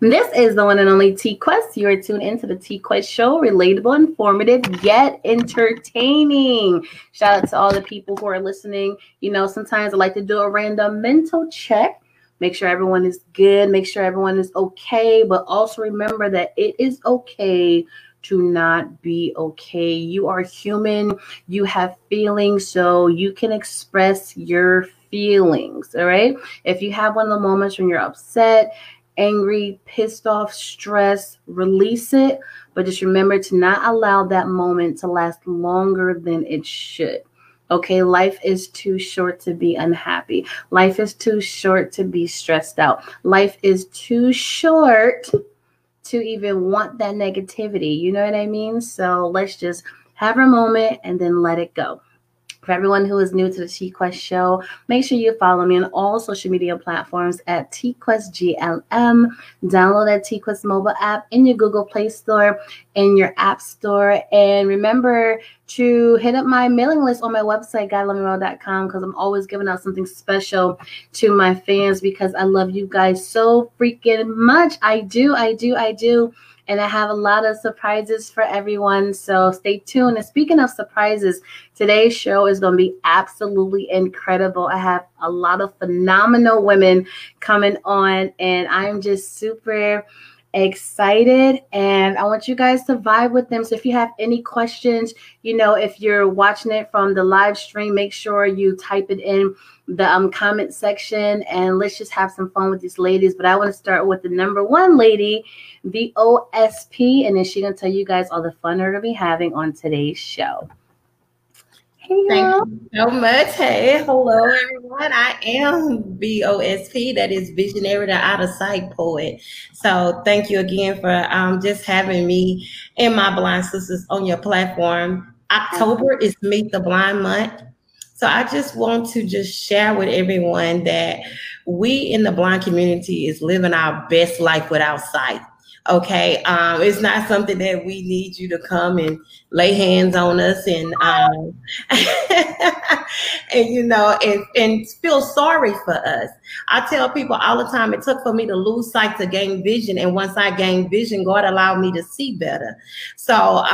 This is the one and only TQuest. You are tuned into the TQuest show, relatable, informative, yet entertaining. Shout out to all the people who are listening. You know, sometimes I like to do a random mental check. Make sure everyone is good. Make sure everyone is okay. But also remember that it is okay to not be okay. You are human. You have feelings, so you can express your feelings, all right? If you have one of the moments when you're upset, angry, pissed off, stressed, release it. But just remember to not allow that moment to last longer than it should. Okay, life is too short to be unhappy. Life is too short to be stressed out. Life is too short to even want that negativity. You know what I mean? So let's just have a moment and then let it go. For everyone who is new to the TQuest show, make sure you follow me on all social media platforms at TQuestGLM. Download that TQuest mobile app in your Google Play Store, in your App Store. And remember to hit up my mailing list on my website, godloveememail.com, because I'm always giving out something special to my fans because I love you guys so freaking much. I do. And I have a lot of surprises for everyone, so stay tuned. And speaking of surprises, today's show is going to be absolutely incredible. I have a lot of phenomenal women coming on, and I'm just super excited, and I want you guys to vibe with them. So if you have any questions, you know, if you're watching it from the live stream, make sure you type it in the comment section, and let's just have some fun with these ladies. But I want to start with the number one lady, B-O-S-P, and then she's going to tell you guys all the fun we're going to be having on today's show. Hey, thank you so much. Hey, hello, everyone. I am B-O-S-P. That is Visionary, the Out of Sight Poet. So thank you again for just having me and my blind sisters on your platform. October is Meet the Blind Month. So I just want to just share with everyone that we in the blind community is living our best life without sight. Okay, it's not something that we need you to come and lay hands on us and and you know and feel sorry for us. I tell people all the time, it took for me to lose sight to gain vision, and once I gained vision, God allowed me to see better. So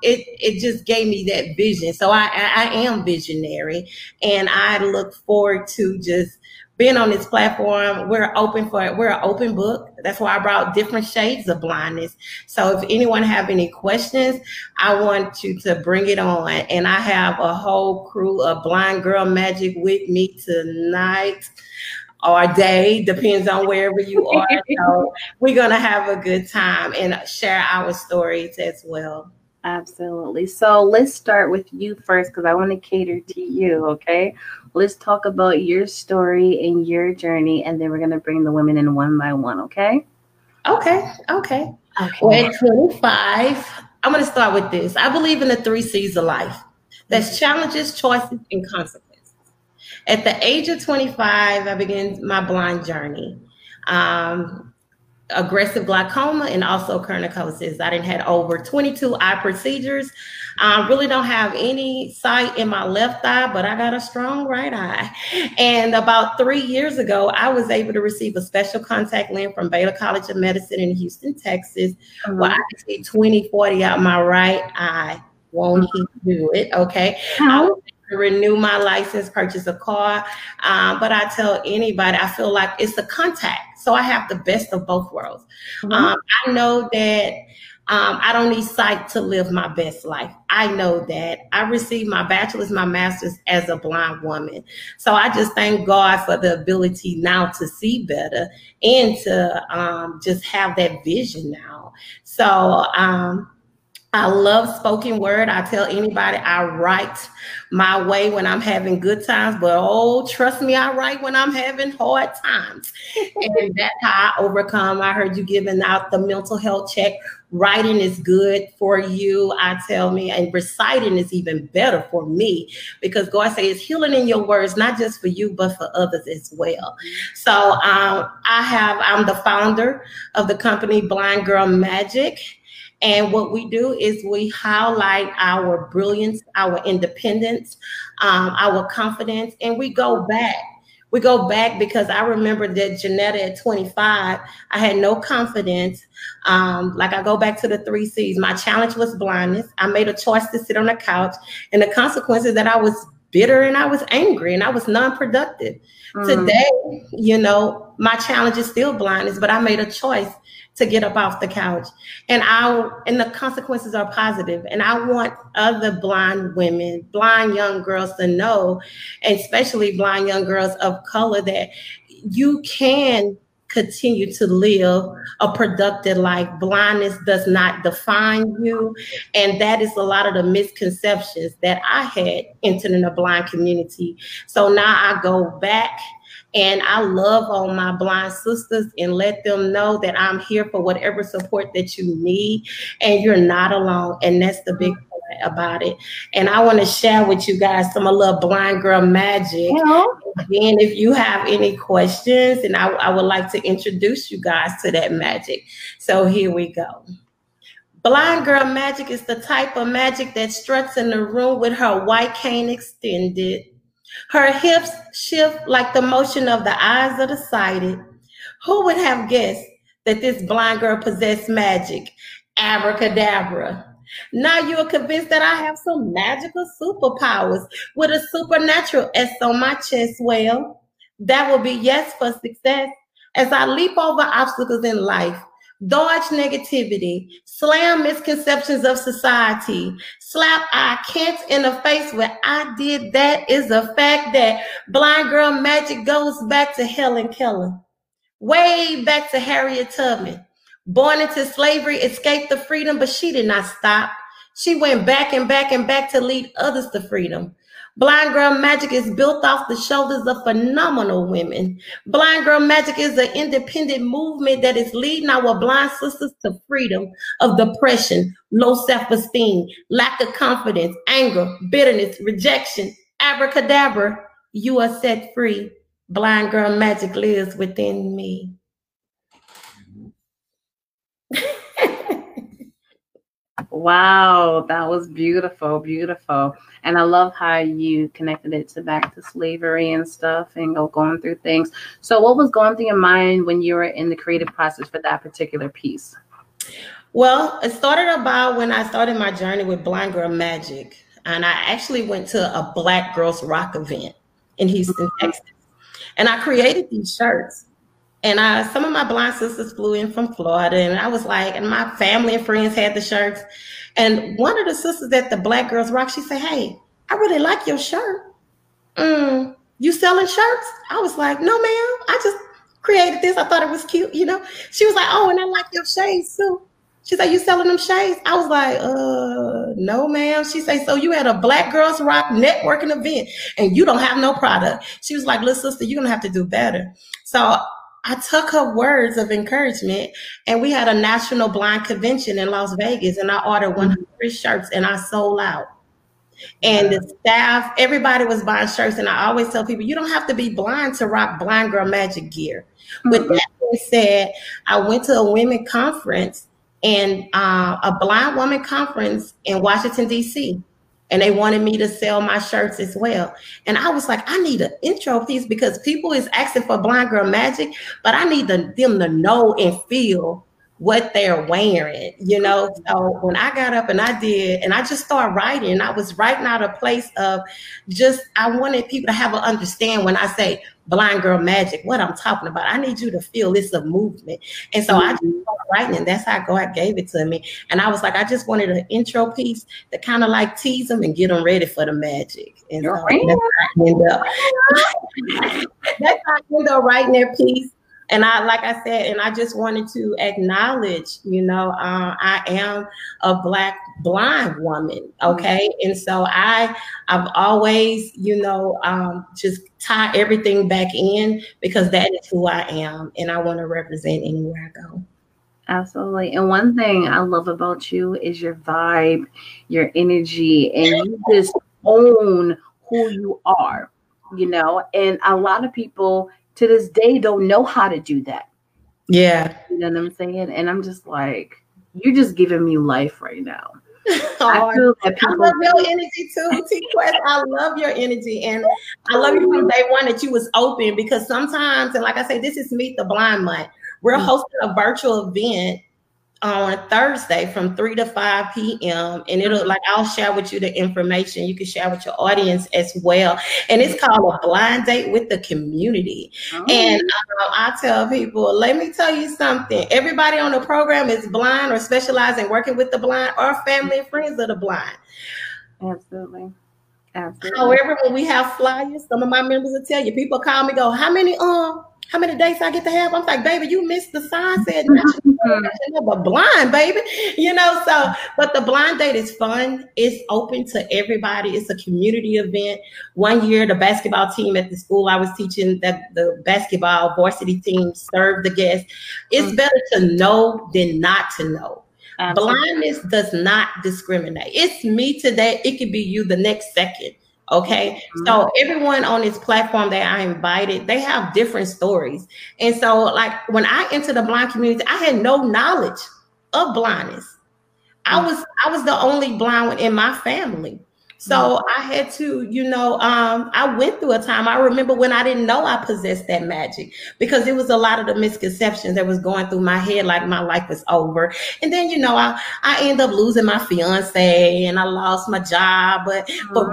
it just gave me that vision. So I am visionary, and I look forward to just being on this platform. We're open for it. We're an open book. That's why I brought different shades of blindness. So if anyone have any questions, I want you to bring it on. And I have a whole crew of Blind Girl Magic with me tonight or day, depends on wherever you are. So we're going to have a good time and share our stories as well. Absolutely. So let's start with you first because I want to cater to you, okay? Let's talk about your story and your journey, and then we're going to bring the women in one by one, okay? Okay. Well, at 25, I'm going to start with this. I believe in the 3 C's of life. That's challenges, choices, and consequences. At the age of 25, I began my blind journey. Aggressive glaucoma and also keratoconus. I didn't had over 22 eye procedures. I really don't have any sight in my left eye, but I got a strong right eye. And about 3 years ago, I was able to receive a special contact lens from Baylor College of Medicine in Houston, Texas, where I could see 20/40 out my right eye. Won't he do it? Okay. I was to renew my license, purchase a car. But I tell anybody, I feel like it's a contact. So I have the best of both worlds. I know that I don't need sight to live my best life. I know that. I received my bachelor's, my master's as a blind woman. So I just thank God for the ability now to see better and to just have that vision now. So I love spoken word. I tell anybody I write my way when I'm having good times, but oh, trust me, I write when I'm having hard times. And that's how I overcome. I heard you giving out the mental health check. Writing is good for you, I tell me, and reciting is even better for me because God says healing in your words, not just for you, but for others as well. So I'm the founder of the company Blind Girl Magic. And what we do is we highlight our brilliance, our independence, our confidence, and we go back. We go back because I remember that Janetta at 25, I had no confidence. Like I go back to the 3 C's. My challenge was blindness. I made a choice to sit on a couch, and the consequences that I was bitter and I was angry and I was non-productive. Today, you know, my challenge is still blindness, but I made a choice to get up off the couch, and the consequences are positive. And I want other blind women, blind young girls to know, and especially blind young girls of color, that you can continue to live a productive life. Blindness does not define you. And that is a lot of the misconceptions that I had entering the blind community. So now I go back and I love all my blind sisters and let them know that I'm here for whatever support that you need and you're not alone. And that's the big point about it. And I want to share with you guys some of the Blind Girl Magic. And if you have any questions, and I would like to introduce you guys to that magic. So here we go. Blind Girl Magic is the type of magic that struts in the room with her white cane extended. Her hips shift like the motion of the eyes of the sighted. Who would have guessed that this blind girl possessed magic? Abracadabra. Now you are convinced that I have some magical superpowers with a supernatural S on my chest. Well, that will be yes for success as I leap over obstacles in life. Dodge negativity, slam misconceptions of society, slap our cats in the face with I did that is a fact that Blind Girl Magic goes back to Helen Keller, way back to Harriet Tubman. Born into slavery, escaped the freedom, but she did not stop. She went back and back and back to lead others to freedom. Blind Girl Magic is built off the shoulders of phenomenal women. Blind Girl Magic is an independent movement that is leading our blind sisters to freedom of depression, low self-esteem, lack of confidence, anger, bitterness, rejection. Abracadabra, you are set free. Blind Girl Magic lives within me. Wow, that was beautiful, beautiful. And I love how you connected it to back to slavery and stuff and going through things. So what was going through your mind when you were in the creative process for that particular piece? Well, it started about when I started my journey with Blind Girl Magic. And I actually went to a Black Girls Rock event in Houston, Texas. And I created these shirts. And some of my blind sisters flew in from Florida, and I was like, and my family and friends had the shirts. And one of the sisters at the Black Girls Rock, she said, hey, I really like your shirt. You selling shirts? I was like, no, ma'am. I just created this. I thought it was cute, you know? She was like, oh, and I like your shades too. She said, you selling them shades? I was like, no, ma'am. She said, so you at a Black Girls Rock networking event, and you don't have no product. She was like, little sister, you're going to have to do better. So I took her words of encouragement, and we had a national blind convention in Las Vegas, and I ordered 100 shirts, and I sold out. And the staff, everybody was buying shirts, and I always tell people, you don't have to be blind to rock Blind Girl Magic gear. With that being said, I went to a women conference, and a blind woman conference in Washington, D.C., and they wanted me to sell my shirts as well. And I was like, I need an intro piece because people is asking for Blind Girl Magic, but I need them to know and feel what they're wearing, you know? So when I got up and I did, and I just started writing, I was writing out a place of just, I wanted people to have an understand when I say Blind Girl Magic, what I'm talking about. I need you to feel it's a movement. And so I just started writing, and that's how God gave it to me. And I was like, I just wanted an intro piece to kind of like tease them and get them ready for the magic. And so that's how I ended up writing that piece. And like I said, I just wanted to acknowledge, you know, I am a Black blind woman. Okay. And so I've always, just tie everything back in, because that is who I am and I want to represent anywhere I go. Absolutely. And one thing I love about you is your vibe, your energy, and you just own who you are, and a lot of people to this day don't know how to do that. Yeah. You know what I'm saying? And I'm just like, you're just giving me life right now. I love your energy too, TQuest. I love your energy, and I love you from day one that you was open, because sometimes, and like I say, this is Meet the Blind Month. We're hosting a virtual event on Thursday from 3 to 5 p.m. And it'll, like, I'll share with you the information. You can share with your audience as well. And it's called A Blind Date with the Community. Oh. And I tell people, let me tell you something. Everybody on the program is blind or specialized in working with the blind or family and friends of the blind. Absolutely. Absolutely. However, when we have flyers, some of my members will tell you, people call me, go, how many dates I get to have? I'm like, baby, you missed the sign said national, blind, baby. But the blind date is fun. It's open to everybody. It's a community event. One year, the basketball team at the school I was teaching, that the basketball varsity team served the guests. It's better to know than not to know. Absolutely. Blindness does not discriminate. It's me today. It could be you the next second. Okay, so everyone on this platform that I invited, they have different stories. And so, like, when I entered the blind community, I had no knowledge of blindness. I was the only blind one in my family. So I had to, I went through a time. I remember when I didn't know I possessed that magic, because it was a lot of the misconceptions that was going through my head, like my life was over. And then, I ended up losing my fiance and I lost my job. But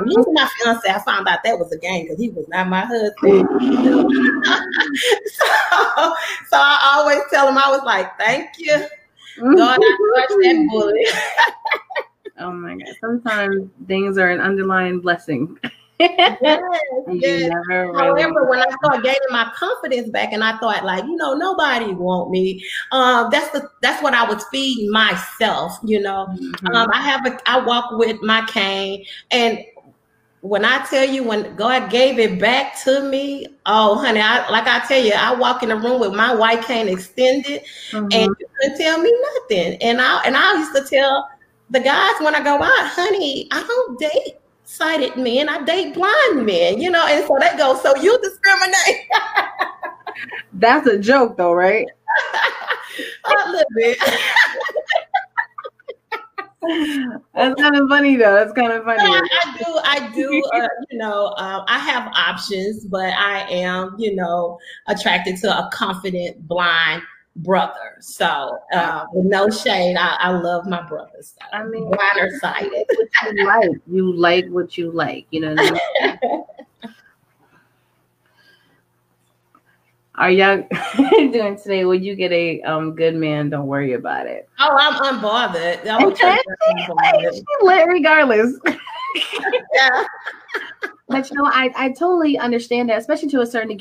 losing my fiance, I found out that was a game, because he was not my husband. So I always tell him, I was like, thank you, God, I crushed that bullet. Oh my God! Sometimes things are an underlying blessing. Yes. However, when I started gaining my confidence back, and I thought, nobody want me. That's what I was feeding myself. I walk with my cane, and when I tell you, when God gave it back to me, oh honey, I walk in the room with my white cane extended, and you couldn't tell me nothing. And I used to tell the guys, when I go out, honey, I don't date sighted men. I date blind men, and so that goes, so you discriminate. That's a joke though, right? A little bit. That's kind of funny though. That's kind of funny. I have options, but I am, attracted to a confident blind brother, so with no shade, I love my brothers. So. I mean, blind sighted. You like what you like, what I mean? Are y'all doing today? Will you get a good man? Don't worry about it. Oh, I'm unbothered. She lit regardless. Yeah. But I totally understand that, especially to a certain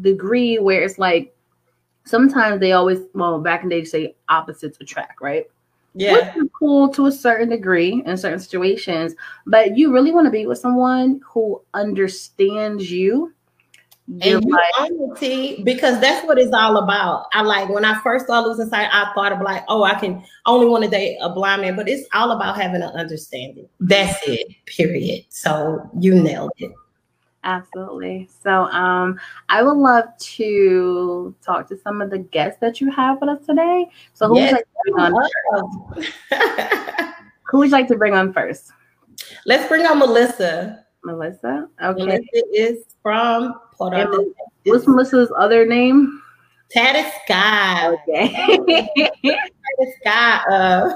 degree where it's like, sometimes they always, back in the day, say opposites attract, right? Yeah. Which is cool to a certain degree in certain situations, but you really want to be with someone who understands you. And humanity, because that's what it's all about. When I first started losing sight, I thought of I can only want to date a blind man, but it's all about having an understanding. That's it, period. So you nailed it. Absolutely. So I would love to talk to some of the guests that you have with us today. So who would you like to bring on? Who would you like to bring on first? Let's bring on Melissa. Melissa? Okay. Melissa is from Puerto Rico. What's Melissa's other name? Tatted Sky. Okay. Tatted Sky.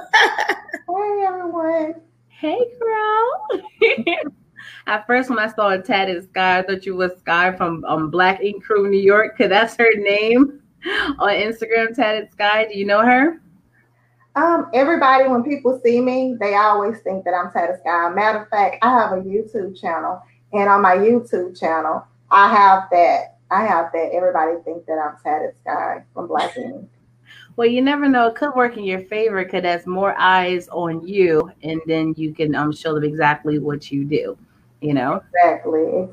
Hey, everyone. Hey, girl. At first, when I saw Tatted Sky, I thought you was Sky from Black Ink Crew, New York, because that's her name on Instagram, Tatted Sky. Do you know her? Everybody, when people see me, they always think that I'm Tatted Sky. Matter of fact, I have a YouTube channel, and on my YouTube channel, I have that. Everybody thinks that I'm Tatted Sky from Black Ink. Well, you never know. It could work in your favor because that's more eyes on you, and then you can show them exactly what you do, you know? Exactly.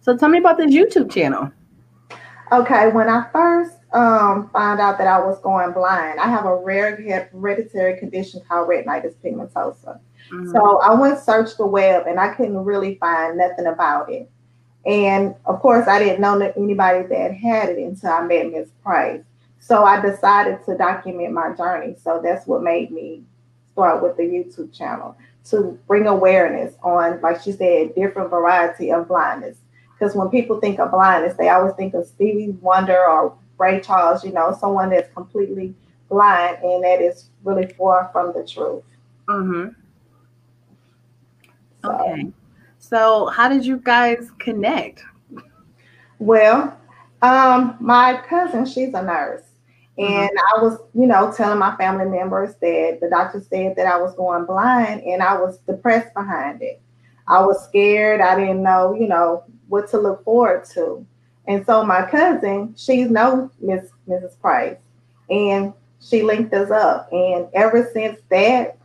So tell me about this YouTube channel. Okay, when I first found out that I was going blind, I have a rare hereditary condition called retinitis pigmentosa. Mm-hmm. So I went search the web, and I couldn't really find nothing about it. And, of course, I didn't know anybody that had it until I met Ms. Price. So I decided to document my journey. So that's what made me start with the YouTube channel, to bring awareness on, like she said, different variety of blindness. Because when people think of blindness, they always think of Stevie Wonder or Ray Charles, you know, someone that's completely blind, and that is really far from the truth. Mm-hmm. So. Okay. So how did you guys connect? Well, my cousin, she's a nurse, and I was, telling my family members that the doctor said that I was going blind, and I was depressed behind it. I was scared. I didn't know, what to look forward to. And so my cousin, she knows Mrs. Price, and she linked us up. And ever since that,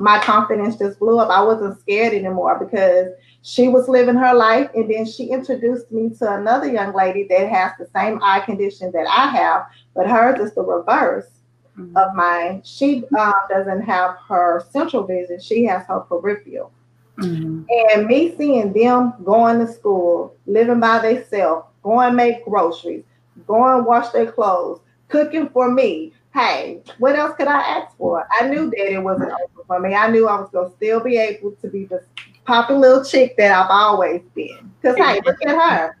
my confidence just blew up. I wasn't scared anymore because she was living her life, and then she introduced me to another young lady that has the same eye condition that I have, but hers is the reverse of mine. She doesn't have her central vision. She has her peripheral. Mm-hmm. And me seeing them going to school, living by themselves, going make groceries, going wash their clothes, cooking for me. Hey, what else could I ask for? I knew that it wasn't open for me. I knew I was going to still be able to be the poppy little chick that I've always been. Because, hey, look at her.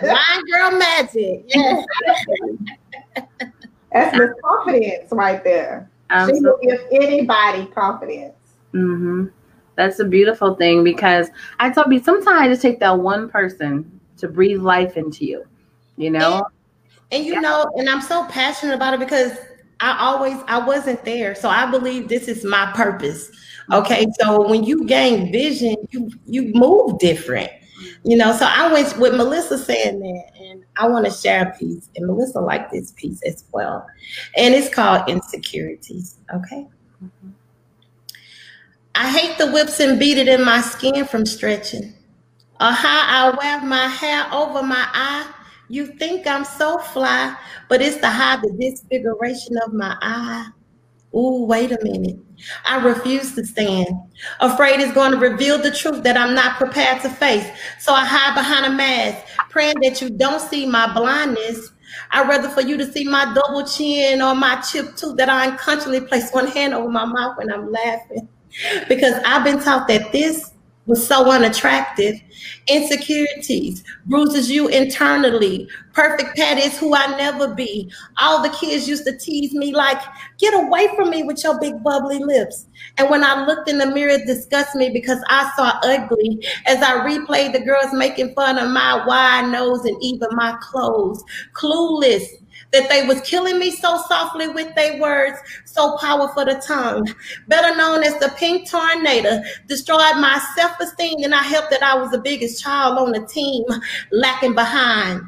Blind Girl Magic. Yes. That's Miss Confidence right there. She will give anybody confidence. Mm-hmm. That's a beautiful thing, because I tell you, sometimes I just take that one person to breathe life into you, you know? And you know, and I'm so passionate about it because I wasn't there. So I believe this is my purpose. Okay. So when you gain vision, you move different, so I went with Melissa saying that, and I want to share a piece, and Melissa liked this piece as well. And it's called Insecurities. Okay. Mm-hmm. I hate the whips and beat it in my skin from stretching, or how I wear my hair over my eye. You think I'm so fly, but it's to hide the disfiguration of my eye. Ooh, wait a minute. I refuse to stand. Afraid it's going to reveal the truth that I'm not prepared to face. So I hide behind a mask, praying that you don't see my blindness. I'd rather for you to see my double chin or my chipped tooth that I unconsciously place one hand over my mouth when I'm laughing. Because I've been taught that this was so unattractive. Insecurities bruises you internally. Perfect Pat is who I never be. All the kids used to tease me like, get away from me with your big bubbly lips. And when I looked in the mirror, it disgusted me because I saw ugly as I replayed the girls making fun of my wide nose and even my clothes. Clueless that they was killing me so softly with their words, so powerful the tongue. Better known as the pink tornado, destroyed my self-esteem, and I helped that I was the biggest child on the team, lacking behind.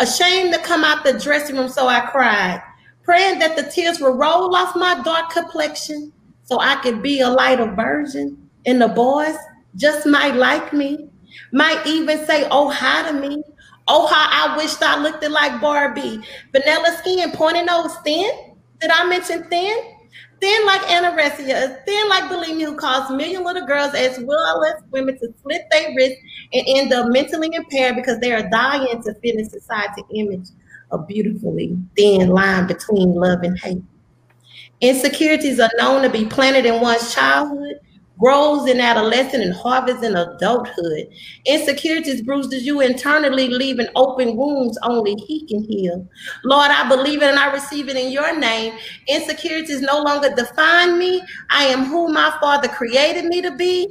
Ashamed to come out the dressing room, so I cried, praying that the tears would roll off my dark complexion so I could be a lighter version, and the boys just might like me, might even say, oh, hi to me. Oh, how I wished I looked like Barbie. Vanilla skin, pointy nose, thin. Did I mention thin? Thin like anorexia, thin like bulimia, who caused million little girls as well as women to slit their wrists and end up mentally impaired because they are dying to fit in society's image of beautifully thin line between love and hate. Insecurities are known to be planted in one's childhood, grows in adolescence, and harvests in adulthood. Insecurities bruises you internally, leaving open wounds only he can heal. Lord, I believe it and I receive it in your name. Insecurities no longer define me. I am who my Father created me to be.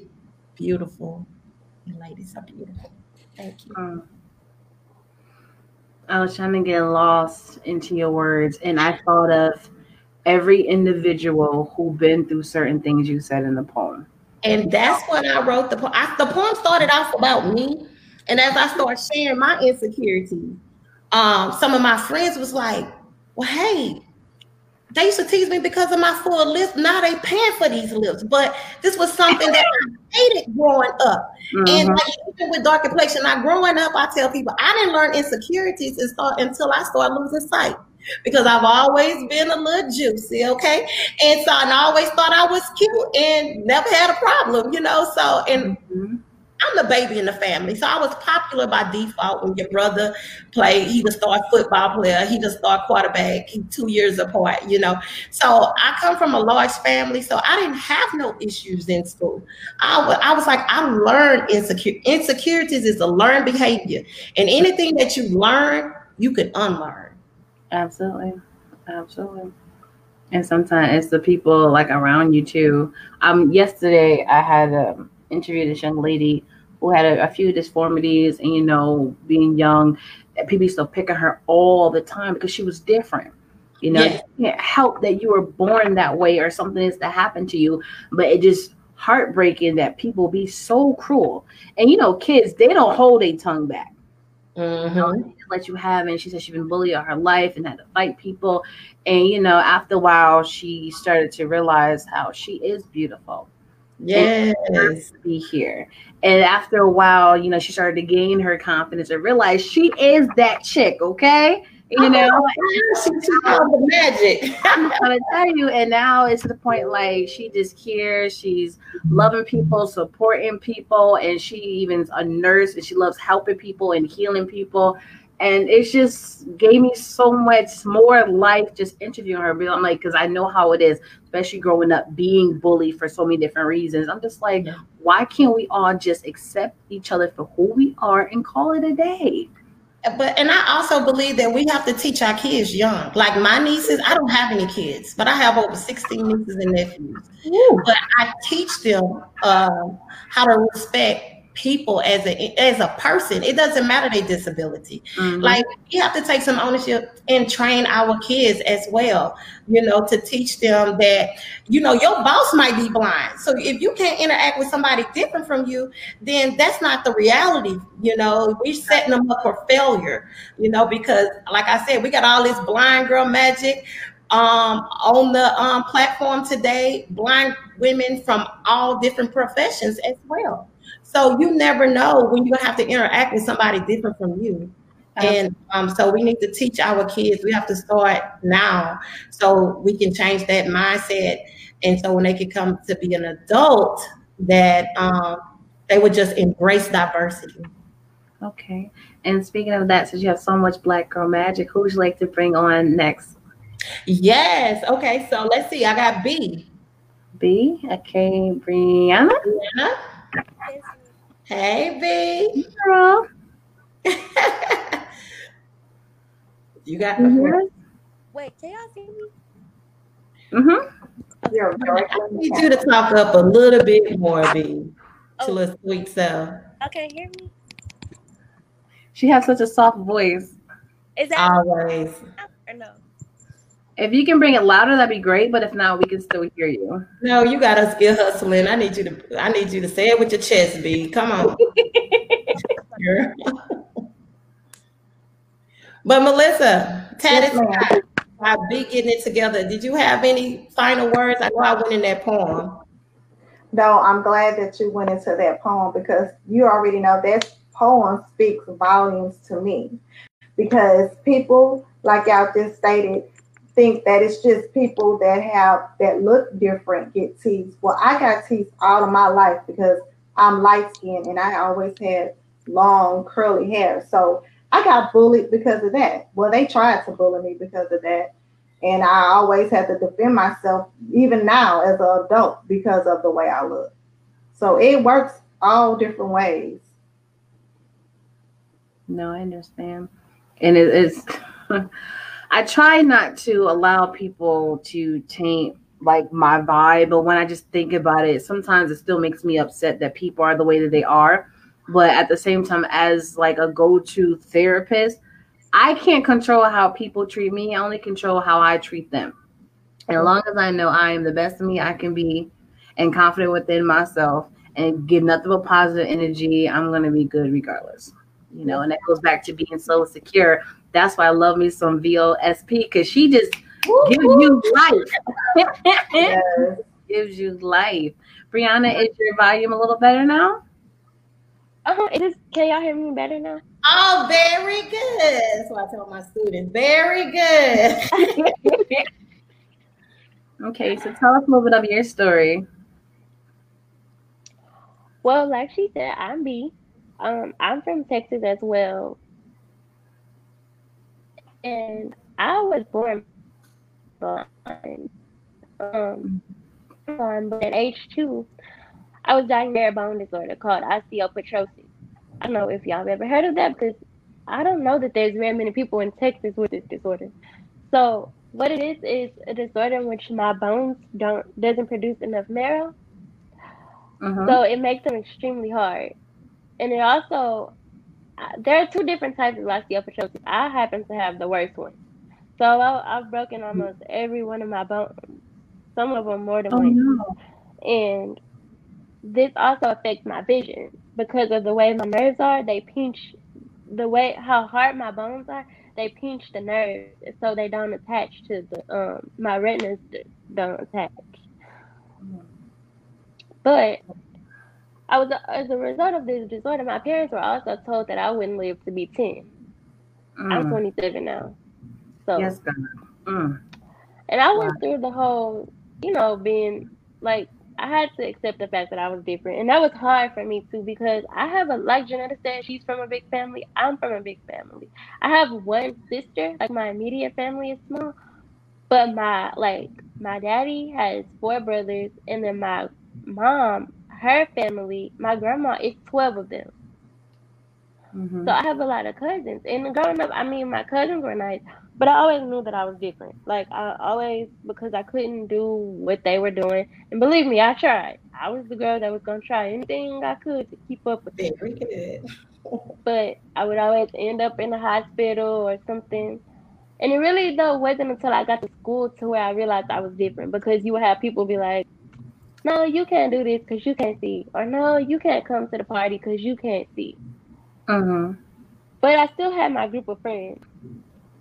Beautiful. You ladies are beautiful. Thank you. I was trying to get lost into your words, and I thought of every individual who been through certain things you said in the poem. And that's what I wrote. The poem started off about me. And as I started sharing my insecurity, some of my friends was like, well, hey, they used to tease me because of my full lips. Now they paying for these lips. But this was something that I hated growing up. Mm-hmm. And like, even with dark complexion, now growing up, I tell people, I didn't learn insecurities until I started losing sight. Because I've always been a little juicy, okay? And so I always thought I was cute and never had a problem, you know? So, and mm-hmm. I'm the baby in the family. So I was popular by default. When your brother played, he was a star football player. He was a star quarterback, 2 years apart, you know? So I come from a large family, so I didn't have no issues in school. I was like, I learned insecurities is a learned behavior. And anything that you learn, you can unlearn. Absolutely. And sometimes it's the people like around you too. Yesterday I had interviewed this young lady who had a few disformities, and you know, being young, people used to pick on her all the time because she was different. You know, yeah. You can't help that you were born that way or something is to happen to you, but it just heartbreaking that people be so cruel. And you know, kids, they don't hold their tongue back. Mm-hmm. You know, they didn't let you have it. And she said she'd been bullied all her life and had to fight people. And you know, after a while, she started to realize how she is beautiful. Yes, to be here. And after a while, you know, she started to gain her confidence and realize she is that chick. Okay, you know, she found the magic. I'm gonna tell you. And now it's to the point like she just cares. She's loving people, supporting people, and she even's a nurse and she loves helping people and healing people. And it just gave me so much more life just interviewing her. I'm like, because I know how it is, especially growing up, being bullied for so many different reasons. I'm just like, why can't we all just accept each other for who we are and call it a day? And I also believe that we have to teach our kids young. Like my nieces, I don't have any kids, but I have over 16 nieces and nephews. Ooh. But I teach them how to respect people as a person. It doesn't matter their disability. Mm-hmm. Like we have to take some ownership and train our kids as well, you know, to teach them that, you know, your boss might be blind. So if you can't interact with somebody different from you, then that's not the reality. You know, we're setting them up for failure, you know, because like I said, we got all this blind girl magic on the platform today, blind women from all different professions as well. So you never know when you have to interact with somebody different from you. And so we need to teach our kids. We have to start now so we can change that mindset. And so when they can come to be an adult, that they would just embrace diversity. Okay. And speaking of that, since you have so much Black Girl Magic, who would you like to bring on next? Yes. Okay. So let's see. I got B. B. Okay. Brianna. Hey, B. Girl. You got me. Mm-hmm. Wait, can y'all see me? Mm-hmm. Yeah, I need you to talk up a little bit more, B. She looks sweet, so. Okay, hear me? She has such a soft voice. Is that always? Or no? If you can bring it louder, that'd be great. But if not, we can still hear you. No, you got us good hustling. I need you to say it with your chest, B. Come on. But Melissa, Tatted Sky, by B getting it together. Did you have any final words? I know I went in that poem. No, I'm glad that you went into that poem because you already know that poem speaks volumes to me. Because people, like y'all just stated, think that it's just people that look different get teased. Well, I got teased all of my life because I'm light-skinned and I always had long curly hair. So I got bullied because of that. Well, they tried to bully me because of that. And I always had to defend myself even now as an adult because of the way I look. So it works all different ways. No, I understand. And it is... I try not to allow people to taint like my vibe, but when I just think about it, sometimes it still makes me upset that people are the way that they are. But at the same time, as like a go-to therapist, I can't control how people treat me. I only control how I treat them. And as long as I know I am the best of me I can be and confident within myself and give nothing but positive energy, I'm going to be good regardless. You know, and that goes back to being so secure That's why I love me some B-O-S-P, because she just gives you life. Yes. Gives you life. Brianna, is your volume a little better now? Can y'all hear me better now? Oh, very good. That's what I tell my students. Very good. Okay, so tell us a little bit of your story. Well, like she said, I'm B. I'm from Texas as well. And I was born blind. But at age 2, I was diagnosed with a bone disorder called osteopetrosis. I don't know if y'all have ever heard of that, because I don't know that there's very many people in Texas with this disorder. So what it is a disorder in which my bones doesn't produce enough marrow. So it makes them extremely hard. And it also, there are 2 different types of osteopetrosis. I happen to have the worst one. So I've broken almost every one of my bones, some of them more than once. And this also affects my vision because of the way my nerves are. They pinch, the way how hard my bones are, they pinch the nerves so they don't attach to the, my retinas don't attach. But I was, as a result of this disorder, my parents were also told that I wouldn't live to be 10. I'm 27 now. So, yes, God. And I went through the whole, you know, being like, I had to accept the fact that I was different. And that was hard for me too, because I have a, like Janetta said, she's from a big family. I'm from a big family. I have one sister, like my immediate family is small, but my, like my daddy has 4 brothers, and then my mom, her family, my grandma, it's 12 of them. So I have a lot of cousins. And growing up, I mean, my cousins were nice, but I always knew that I was different. Like, I always, because I couldn't do what they were doing. And believe me, I tried. I was the girl that was going to try anything I could to keep up with them. But I would always end up in the hospital or something. And it really, though, wasn't until I got to school to where I realized I was different, because you would have people be like, no, you can't do this because you can't see. Or no, you can't come to the party because you can't see. But I still had my group of friends.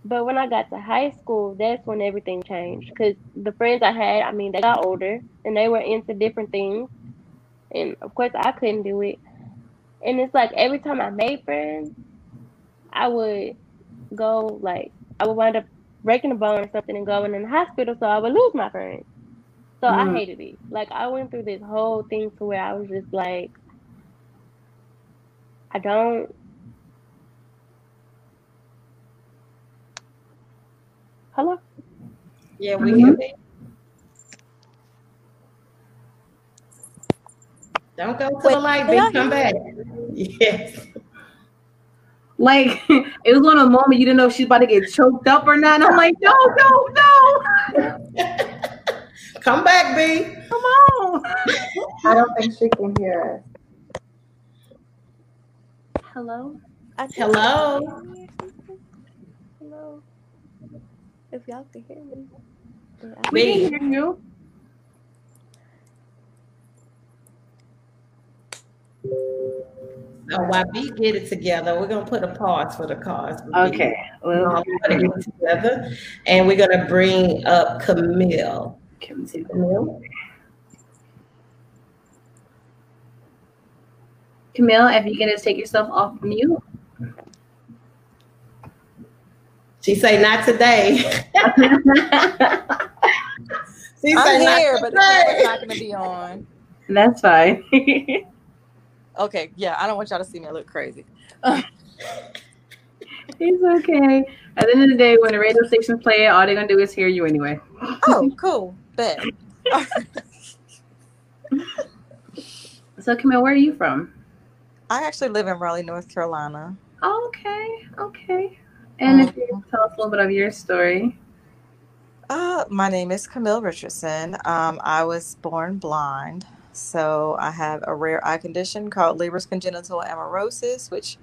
But when I got to high school, that's when everything changed. Because the friends I had, I mean, they got older and they were into different things. And of course, I couldn't do it. And it's like every time I made friends, I would go, like, I would wind up breaking a bone or something and going in the hospital. So I would lose my friends. So I hated it. Like, I went through this whole thing to where I was just like, I don't. Hello? Yeah, we can be. Don't go to the light, bitch. Come back. Yes. Like, it was one of the moments you didn't know if she's about to get choked up or not. And I'm like, no. Come back, B. Come on. I don't think she can hear us. Hello? Hello. If y'all can hear me. We can hear you. So while we get it together, we're gonna put a pause for the cause. Okay. We're gonna get it together, and we're gonna bring up Camille. Can we see Camille? Camille, if you can just take yourself off mute. She say not today. I'm here, but the camera's not gonna be on. That's fine. Okay, yeah, I don't want y'all to see me look crazy. It's okay. At the end of the day, when the radio stations play it, all they're gonna do is hear you anyway. Oh, cool. Bet. So Camille, where are you from? I actually live in Raleigh, North Carolina. Oh, okay, okay. And if you can tell us a little bit of your story. My name is Camille Richardson. I was born blind. So I have a rare eye condition called Leber's congenital amaurosis, which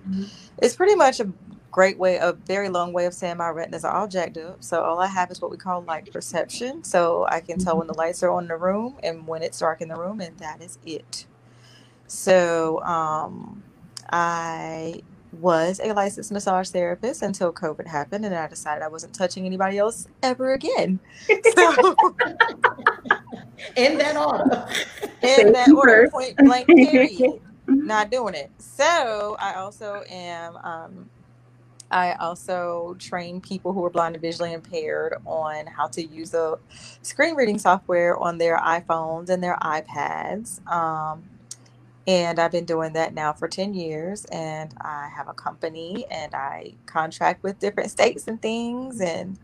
is pretty much a great way, a very long way of saying my retinas are all jacked up. So all I have is what we call light perception. So I can tell when the lights are on in the room and when it's dark in the room, and that is it. So I was a licensed massage therapist until COVID happened, and I decided I wasn't touching anybody else ever again. So in that order, point blank period, not doing it. So I also am I also train people who are blind and visually impaired on how to use the screen reading software on their iPhones and their iPads. And I've been doing that now for 10 years. And I have a company and I contract with different states and things. And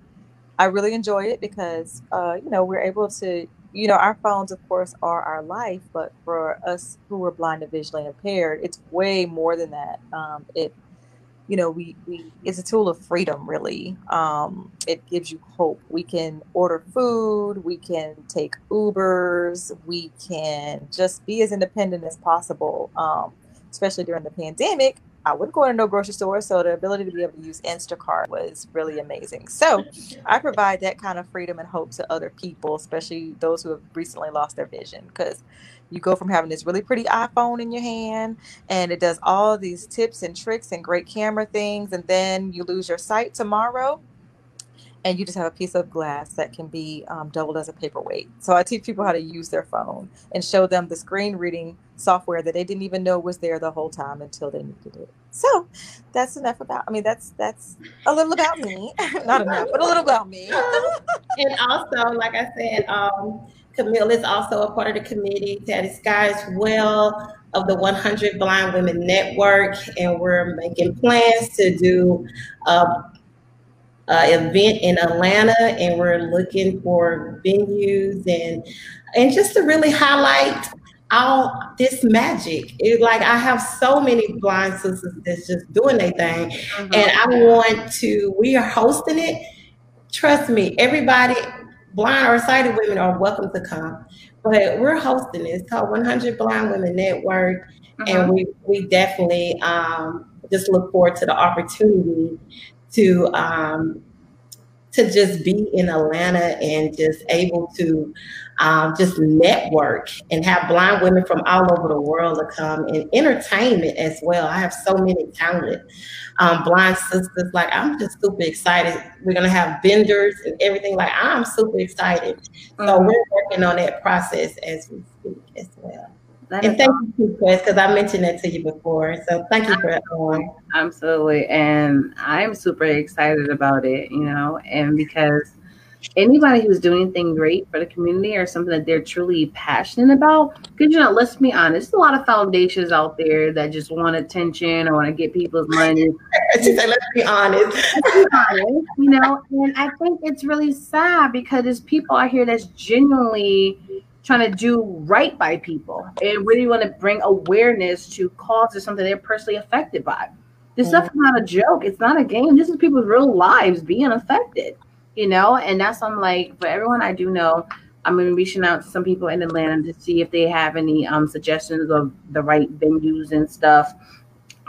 I really enjoy it because, you know, we're able to, you know, our phones, of course, are our life. But for us who are blind and visually impaired, it's way more than that. You know, it's a tool of freedom, really. It gives you hope. We can order food. We can take Ubers. We can just be as independent as possible, especially during the pandemic. I wouldn't go into no grocery store, so the ability to be able to use Instacart was really amazing. So I provide that kind of freedom and hope to other people, especially those who have recently lost their vision, because you go from having this really pretty iPhone in your hand and it does all these tips and tricks and great camera things, and then you lose your sight tomorrow and you just have a piece of glass that can be doubled as a paperweight. So I teach people how to use their phone and show them the screen reading software that they didn't even know was there the whole time until they needed it. So that's enough about, I mean, that's a little about me. Not enough, but a little about me. And also, like I said, Camille is also a part of the committee, Tatted Sky as well, of the 100 Blind Women Network. And we're making plans to do event in Atlanta, and we're looking for venues and just to really highlight all this magic. It's like I have so many blind sisters that's just doing their thing, mm-hmm. and I want to. We are hosting it. Trust me, everybody, blind or sighted women are welcome to come. But we're hosting it. It's called 100 Blind Women Network, mm-hmm. and we definitely just look forward to the opportunity to just be in Atlanta and just able to just network and have blind women from all over the world to come, and entertainment as well. I have so many talented blind sisters. Like, I'm just super excited. We're gonna have vendors and everything. Like, I'm super excited. Mm-hmm. So we're working on that process as we speak as well. And thank you, Chris, because I mentioned that to you before. So thank you for that. Absolutely. And I'm super excited about it, you know, and because anybody who's doing anything great for the community or something that they're truly passionate about, because, you know, let's be honest, there's a lot of foundations out there that just want attention or want to get people's money. She said, let's be honest. You know, and I think it's really sad because there's people out here that's genuinely trying to do right by people and really want to bring awareness to causes, something they're personally affected by. This mm-hmm. stuff is not a joke. It's not a game. This is people's real lives being affected, you know? And that's, I'm like, for everyone I do know, I'm going to be reaching out to some people in Atlanta to see if they have any suggestions of the right venues and stuff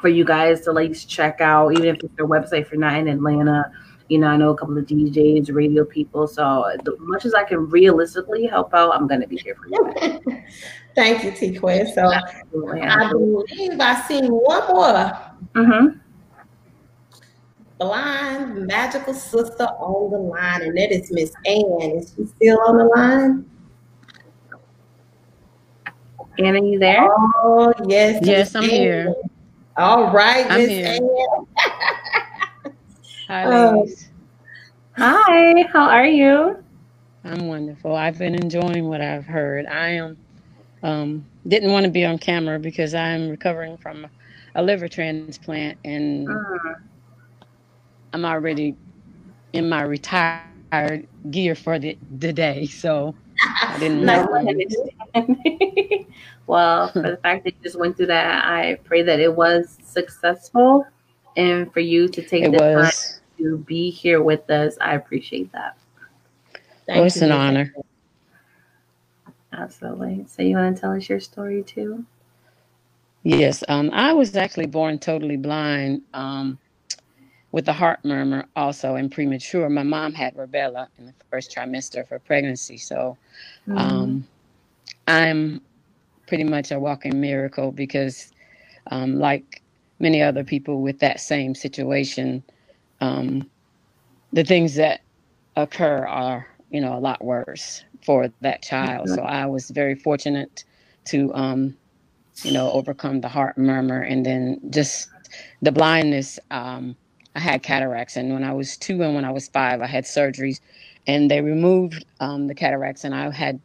for you guys to like check out, even if it's their website, if you're not in Atlanta. You know, I know a couple of DJs, radio people. So as much as I can realistically help out, I'm going to be here for you. Thank you, TQuest. So absolutely. I believe I seen one more. Mm-hmm. Blind magical sister on the line, and that is Miss Anne. Is she still on the line? Anne, are you there? Oh, yes. Yes, I'm here. All right, Miss Anne. Hi, ladies. Hi, how are you? I'm wonderful. I've been enjoying what I've heard. I am didn't want to be on camera because I'm recovering from a liver transplant, and I'm already in my retired gear for the day, so I didn't know. Well, for the fact that you just went through that, I pray that it was successful, and for you to take the time to be here with us. I appreciate that. Thank you. It's an honor. Absolutely. So you want to tell us your story too? Yes. I was actually born totally blind with a heart murmur also, and premature. My mom had rubella in the first trimester of her pregnancy. So I'm pretty much a walking miracle because like many other people with that same situation, the things that occur are, you know, a lot worse for that child. So I was very fortunate to, you know, overcome the heart murmur, and then just the blindness. I had cataracts, and when I was 2 and when I was 5, I had surgeries, and they removed the cataracts, and I had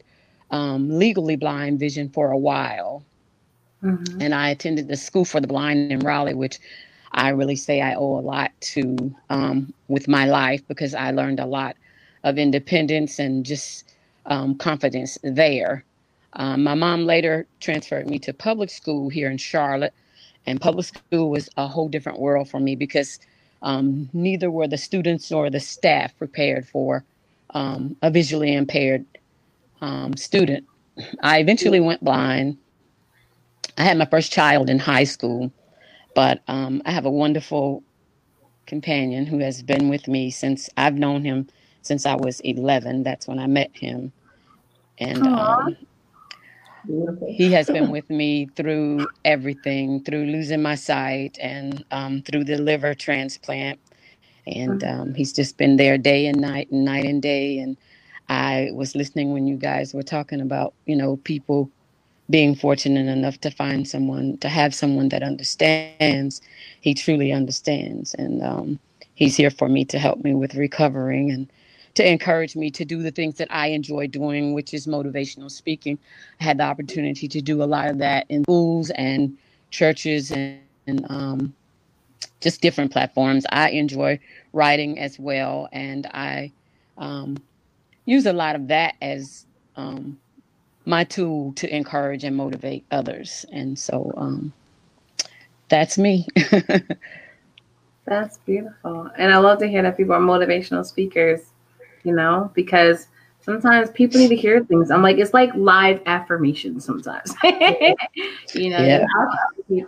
legally blind vision for a while. Mm-hmm. And I attended the School for the Blind in Raleigh, which I really say I owe a lot to with my life, because I learned a lot of independence and just confidence there. My mom later transferred me to public school here in Charlotte, and public school was a whole different world for me, because neither were the students nor the staff prepared for a visually impaired student. I eventually went blind. I had my first child in high school, but I have a wonderful companion who has been with me since I've known him since I was 11. That's when I met him. And he has been with me through everything, through losing my sight and through the liver transplant. And he's just been there day and night and day. And I was listening when you guys were talking about, you know, people being fortunate enough to find someone, to have someone that understands. He truly understands. And he's here for me to help me with recovering and to encourage me to do the things that I enjoy doing, which is motivational speaking. I had the opportunity to do a lot of that in schools and churches and just different platforms. I enjoy writing as well. And I use a lot of that as my tool to encourage and motivate others. And so that's me. That's beautiful. And I love to hear that people are motivational speakers, you know, because sometimes people need to hear things. I'm like, it's like live affirmations sometimes. You know, yeah.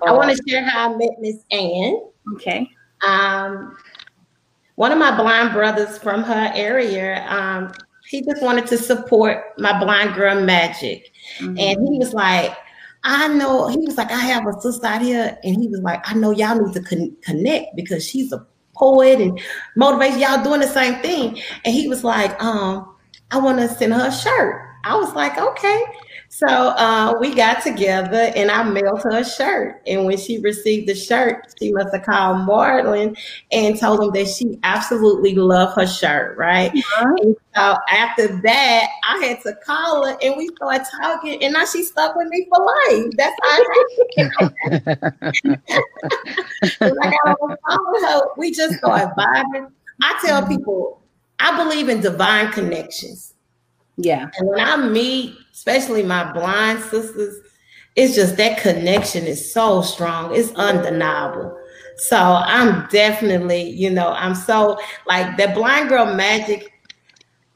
I want to share how I met Miss Anne. Okay. One of my blind brothers from her area, he just wanted to support my Blind Girl Magic. Mm-hmm. And he was like, I know, he was like, I have a sister out here. And he was like, I know y'all need to connect because she's a poet and motivation. Y'all doing the same thing. And he was like, I want to send her a shirt. I was like, okay. So we got together and I mailed her a shirt. And when she received the shirt, she must have called Marlon and told him that she absolutely loved her shirt, right? Mm-hmm. And so after that, I had to call her and we started talking, and now she's stuck with me for life. That's how I don't follow her. We just started vibing. I tell people, I believe in divine connections. Yeah. And when I meet, especially my blind sisters, it's just that connection is so strong. It's undeniable. So I'm definitely, you know, I'm so like the Blind Girl Magic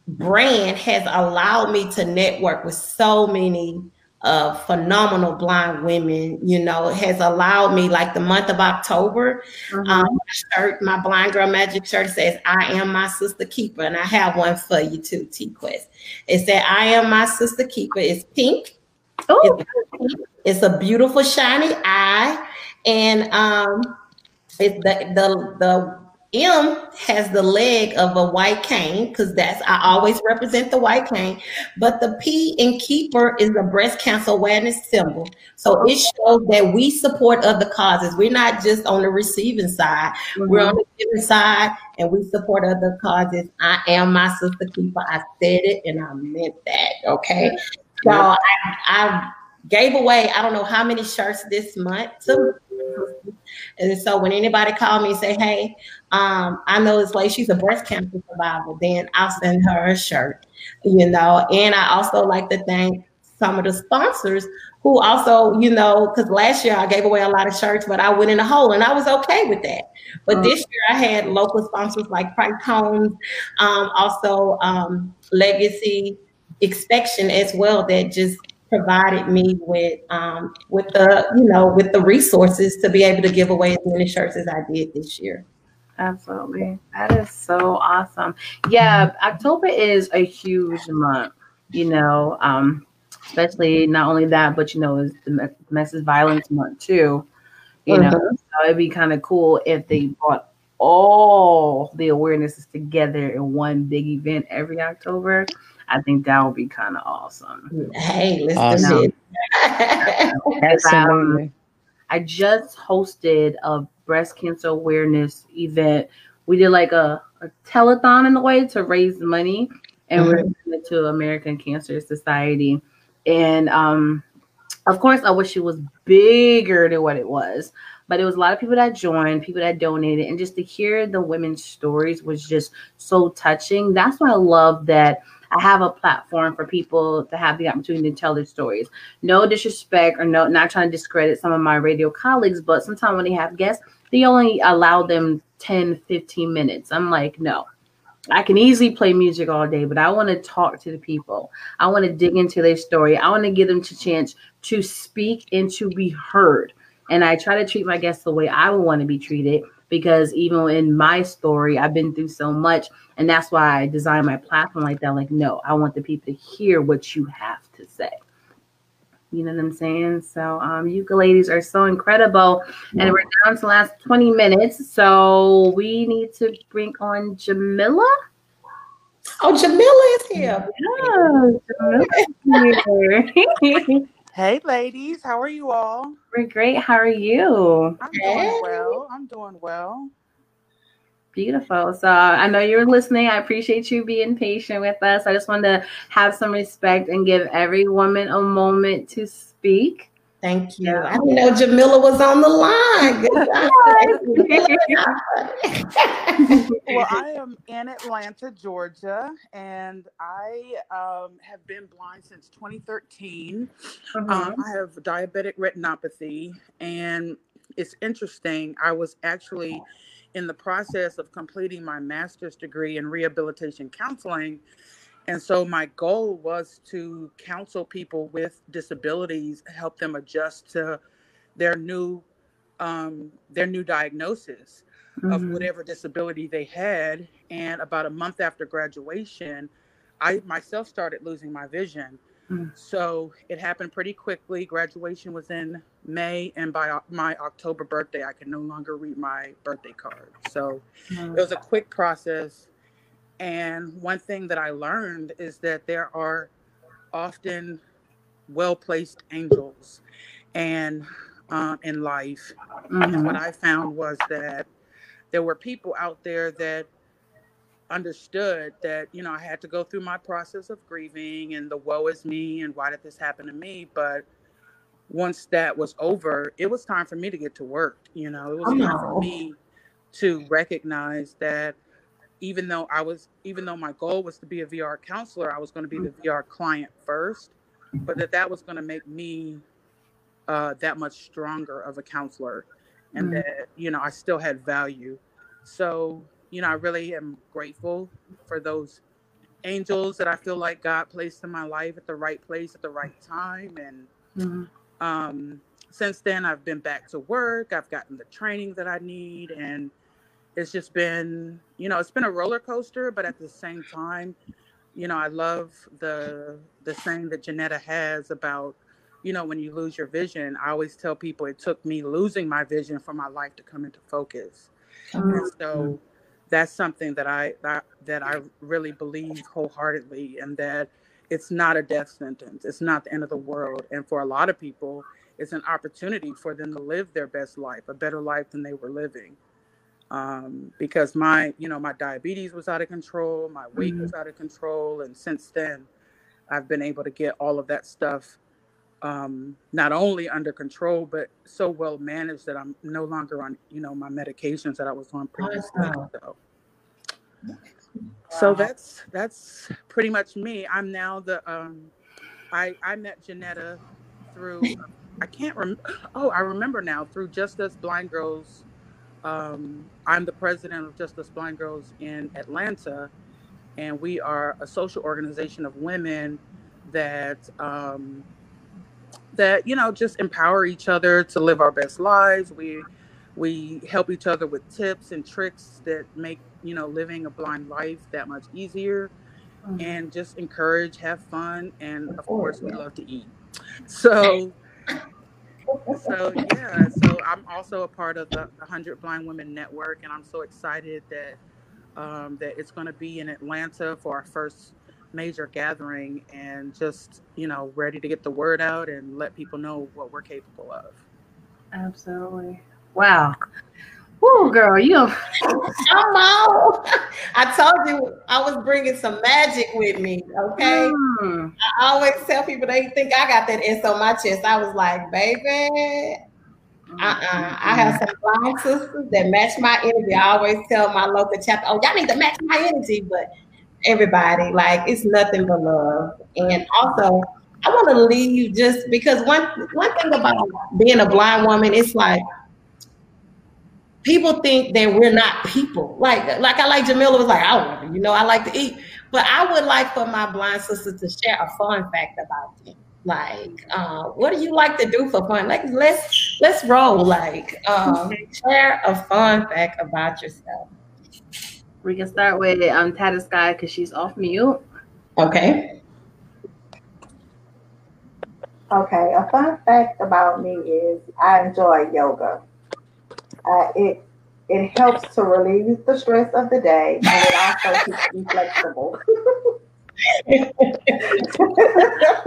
brand has allowed me to network with so many phenomenal blind women. You know, it has allowed me, like the month of October, my Blind Girl Magic shirt says, I am my sister keeper. And I have one for you too, TQuest. It said, I am my sister keeper. It's pink. It's a beautiful shiny eye. And it's the M has the leg of a white cane, because that's, I always represent the white cane, but the P in keeper is the breast cancer awareness symbol. So it shows that we support other causes. We're not just on the receiving side, we're on the giving side, and we support other causes. I am my sister keeper. I said it and I meant that, okay? So I gave away, I don't know how many shirts this month too. And so when anybody called me and say, hey, I know it's like she's a breast cancer survivor, then I'll send her a shirt, you know. And I also like to thank some of the sponsors who also, you know, because last year I gave away a lot of shirts, but I went in a hole and I was okay with that. But this year I had local sponsors like Price Homes, also Legacy Inspection as well, that just provided me with the, you know, with the resources to be able to give away as many shirts as I did this year. Absolutely. That is so awesome. Yeah, October is a huge month, you know, especially not only that, but, you know, it's the domestic violence month too, you know, it'd be kind of cool if they brought all the awarenesses together in one big event every October. I think that would be kind of awesome. Hey, listen. Awesome. I just hosted a breast cancer awareness event. We did like a telethon in a way to raise money, and mm-hmm. we're going to American Cancer Society. And of course, I wish it was bigger than what it was, but it was a lot of people that joined, people that donated, and just to hear the women's stories was just so touching. That's why I love that I have a platform for people to have the opportunity to tell their stories. No disrespect or no, not trying to discredit some of my radio colleagues, but sometimes when they have guests, they only allow them 10, 15 minutes. I'm like, no, I can easily play music all day, but I want to talk to the people. I want to dig into their story. I want to give them the chance to speak and to be heard. And I try to treat my guests the way I would want to be treated, because even in my story, I've been through so much. And that's why I designed my platform like that. Like, no, I want the people to hear what you have to say. You know what I'm saying? So you ladies are so incredible. Yeah. And we're down to the last 20 minutes. So we need to bring on Jamila. Oh, Jamila is here. Yeah, Jamila's here. Hey, ladies. How are you all? We're great. How are you? I'm doing well. Beautiful. So I know you're listening. I appreciate you being patient with us. I just want to have some respect and give every woman a moment to speak. Thank you. I didn't know Jamila was on the line. Good Well, I am in Atlanta, Georgia, and I have been blind since 2013. Mm-hmm. I have diabetic retinopathy, and it's interesting. I was actually in the process of completing my master's degree in rehabilitation counseling. And so my goal was to counsel people with disabilities, help them adjust to their new diagnosis mm-hmm. of whatever disability they had. And about a month after graduation, I myself started losing my vision. Mm-hmm. So it happened pretty quickly. Graduation was in May, and by my October birthday, I could no longer read my birthday card. So mm-hmm. it was a quick process. And one thing that I learned is that there are often well-placed angels and in life. Mm-hmm. And what I found was that there were people out there that understood that, you know, I had to go through my process of grieving and the woe is me and why did this happen to me? But once that was over, it was time for me to get to work. You know, it was time for me to recognize that even though my goal was to be a VR counselor, I was going to be the VR client first, but that was going to make me that much stronger of a counselor, and mm-hmm. that, you know, I still had value. So, you know, I really am grateful for those angels that I feel like God placed in my life at the right place at the right time. And mm-hmm. Since then, I've been back to work. I've gotten the training that I need, and it's just been, you know, it's been a roller coaster, but at the same time, you know, I love the saying that Janetta has about, you know, when you lose your vision. I always tell people it took me losing my vision for my life to come into focus. Mm-hmm. And so that's something that I really believe wholeheartedly, and that it's not a death sentence. It's not the end of the world. And for a lot of people, it's an opportunity for them to live their best life, a better life than they were living. Because my diabetes was out of control, my weight mm-hmm. was out of control. And since then, I've been able to get all of that stuff not only under control, but so well managed that I'm no longer on, you know, my medications that I was on previously. Wow. So that's pretty much me. I'm now I met Janetta through, I remember now, through Just Us Blind Girls. I'm the president of Just Us Blind Girls in Atlanta, and we are a social organization of women that, you know, just empower each other to live our best lives. We help each other with tips and tricks that make, you know, living a blind life that much easier, mm-hmm. and just encourage, have fun, and of course, we love to eat. So So yeah, so I'm also a part of the 100 Blind Women Network, and I'm so excited that that it's going to be in Atlanta for our first major gathering, and just, you know, ready to get the word out and let people know what we're capable of. Absolutely. Wow. Woo, girl, you know. Come on. I told you I was bringing some magic with me, okay? Mm. I always tell people, they think I got that S on my chest. I was like, baby, I have some blind sisters that match my energy. I always tell my local chapter, oh, y'all need to match my energy, but everybody, like, it's nothing but love. And also, I want to leave, just because one thing about being a blind woman, it's like, people think that we're not people. Like I like Jamila was like, I, you know, I like to eat, but I would like for my blind sister to share a fun fact about them. Like, what do you like to do for fun? Like, let's roll. Like, share a fun fact about yourself. We can start with Tatted Sky because she's off mute. Okay. Okay, a fun fact about me is I enjoy yoga. It helps to relieve the stress of the day, and it also keeps me flexible.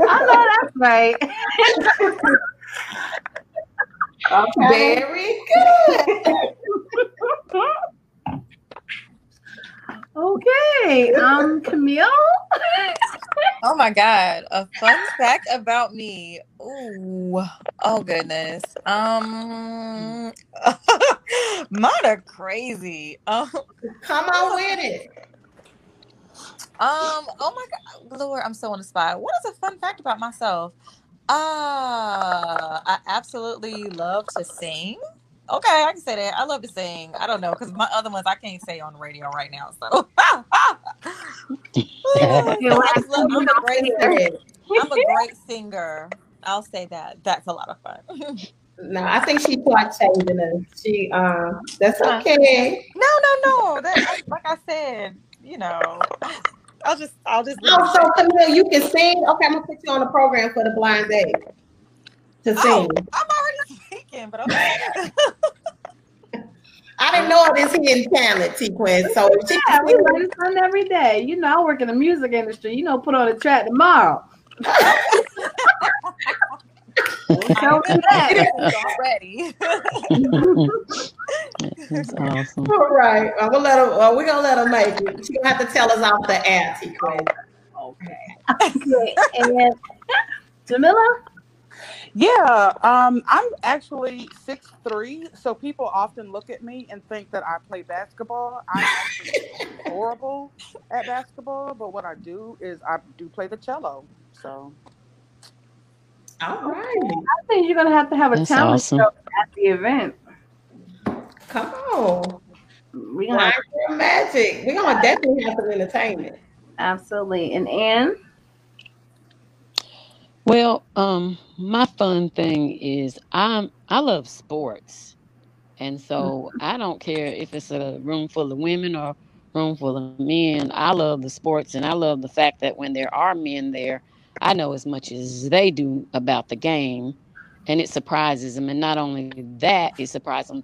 I know that's right. Okay. Very good. Okay, Camille. Oh my God, a fun fact about me. Ooh, oh goodness. Mine are crazy. Come on with it. Oh my God, Lord, I'm so on the spot. What is a fun fact about myself? I absolutely love to sing. Okay, I can say that. I love to sing. I don't know, because my other ones I can't say on the radio right now. So I'm a great singer. I'll say that. That's a lot of fun. No, I think she's quite changing us. She, that's okay. No. That, like I said, you know, I'll just. Oh, so Camille, you can sing. Okay, I'm gonna put you on the program for the blind date to sing. I'm already speaking, but okay. I didn't know it is hidden talent, TQuest. So yeah, we do this on every day. You know, I work in the music industry. You know, put on a track tomorrow. Already. That's awesome. All right, we're gonna let her make it. She have to tell us off the air, TQuest. Okay. And Jamila. Yeah, I'm actually 6'3", so people often look at me and think that I play basketball. I'm actually horrible at basketball, but what I do is I do play the cello. So, all right, I think you're gonna have to have a talent show at the event. Come on, we're gonna magic. We're gonna definitely have some entertainment. Absolutely, and Anne. Well, my fun thing is I love sports, and so I don't care if it's a room full of women or room full of men. I love the sports, and I love the fact that when there are men there, I know as much as they do about the game, and it surprises them. And not only that, it surprises them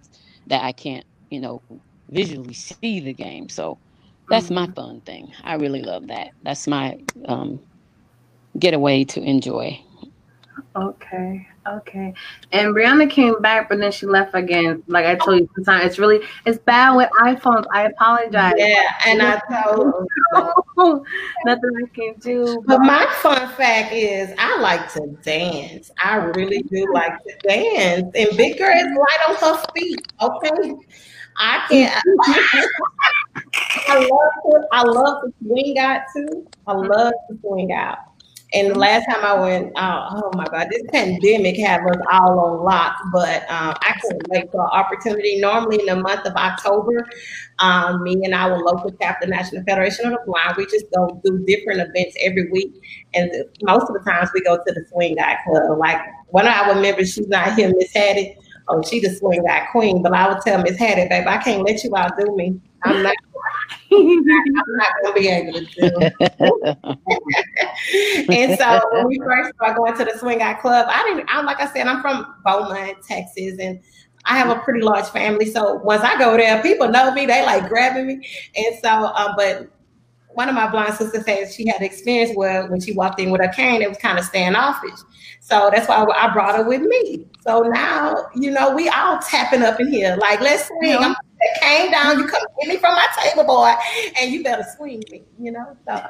that I can't, you know, visually see the game. So that's my fun thing. I really love that. That's my getaway to enjoy. Okay. And Brianna came back, but then she left again. Like I told you, sometimes it's bad with iPhones. I apologize. Yeah, and I told nothing I can do. But my fun fact is I like to dance. I really do like to dance. And Big Girl is right on her feet. Okay. I can't. I love to swing out too. I love to swing out. And the last time I went, oh my God, this pandemic had us all on lock, but I couldn't wait for an opportunity. Normally in the month of October, me and our local chapter, National Federation of the Blind, we just go do different events every week. And most of the times we go to the Swing Guy Club. Like one of our members, she's not here, Miss Hattie. Oh, she the Swing Guy Queen, but I would tell Miss Hattie, babe, I can't let you outdo me. I'm not going to be able to do it. And so when we first started going to the Swing Out Club, like I said, I'm from Beaumont, Texas, and I have a pretty large family. So once I go there, people know me. They like grabbing me. And so, but one of my blind sisters said she had experience where when she walked in with her cane, it was kind of standoffish. So that's why I brought her with me. So now, you know, we all tapping up in here. Like, let's swing. I'm that cane down. You come get me from my table, boy, and you better swing me, you know? So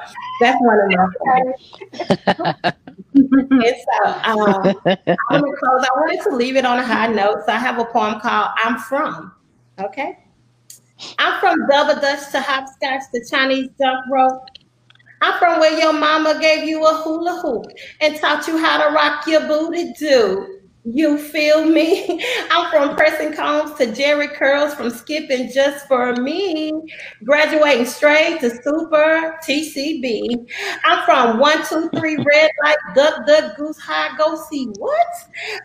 that's one of my and so I'm gonna close. I wanted to leave it on a high note. So I have a poem called I'm From, okay? I'm from double-dutch to hopscotch to Chinese jump rope. I'm from where your mama gave you a hula hoop and taught you how to rock your booty do. You feel me? I'm from pressing combs to Jerry curls, from skipping just for me, graduating straight to super TCB. I'm from 1, 2, 3 red light, duck, duck, goose, high, go see what?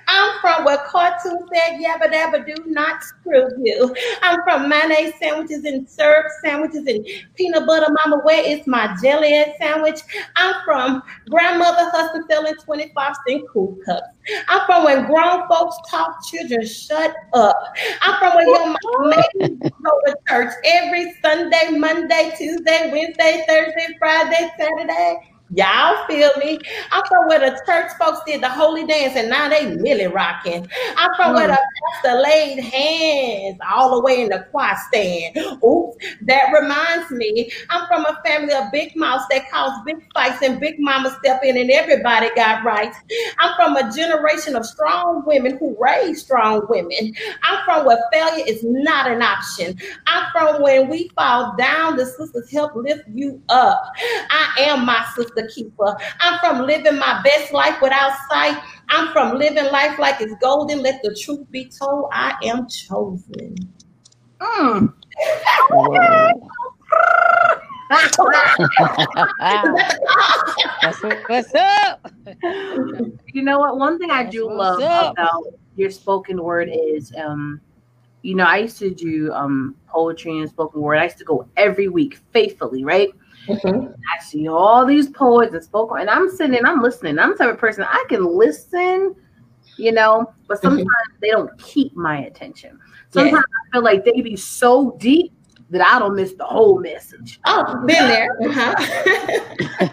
I'm from where cartoons said yabba dabba do not screw you. I'm from mayonnaise sandwiches and syrup sandwiches and peanut butter. Mama, where is my jelly egg sandwich? I'm from grandmother hustling, selling 25 cent cool cups. I'm from when grown folks talk, children shut up. I'm from when your mom made me go to church every Sunday, Monday, Tuesday, Wednesday, Thursday, Friday, Saturday. Y'all feel me? I'm from where the church folks did the holy dance and now they really rocking. I'm from where the pastor laid hands all the way in the choir stand. Oops, that reminds me. I'm from a family of big mouths that caused big fights and big mama step in and everybody got rights. I'm from a generation of strong women who raised strong women. I'm from where failure is not an option. I'm from when we fall down, the sisters help lift you up. I am my sister keeper. I'm from living my best life without sight. I'm from living life like it's golden. Let the truth be told. I am chosen. What's up? You know what? One thing I do love about your spoken word is, you know, I used to do poetry and spoken word. I used to go every week faithfully, right? Mm-hmm. I see all these poets and spoken, and I'm sitting and I'm listening. I'm the type of person I can listen, you know, but sometimes they don't keep my attention. Sometimes I feel like they be so deep that I don't miss the whole message. Oh, been there. You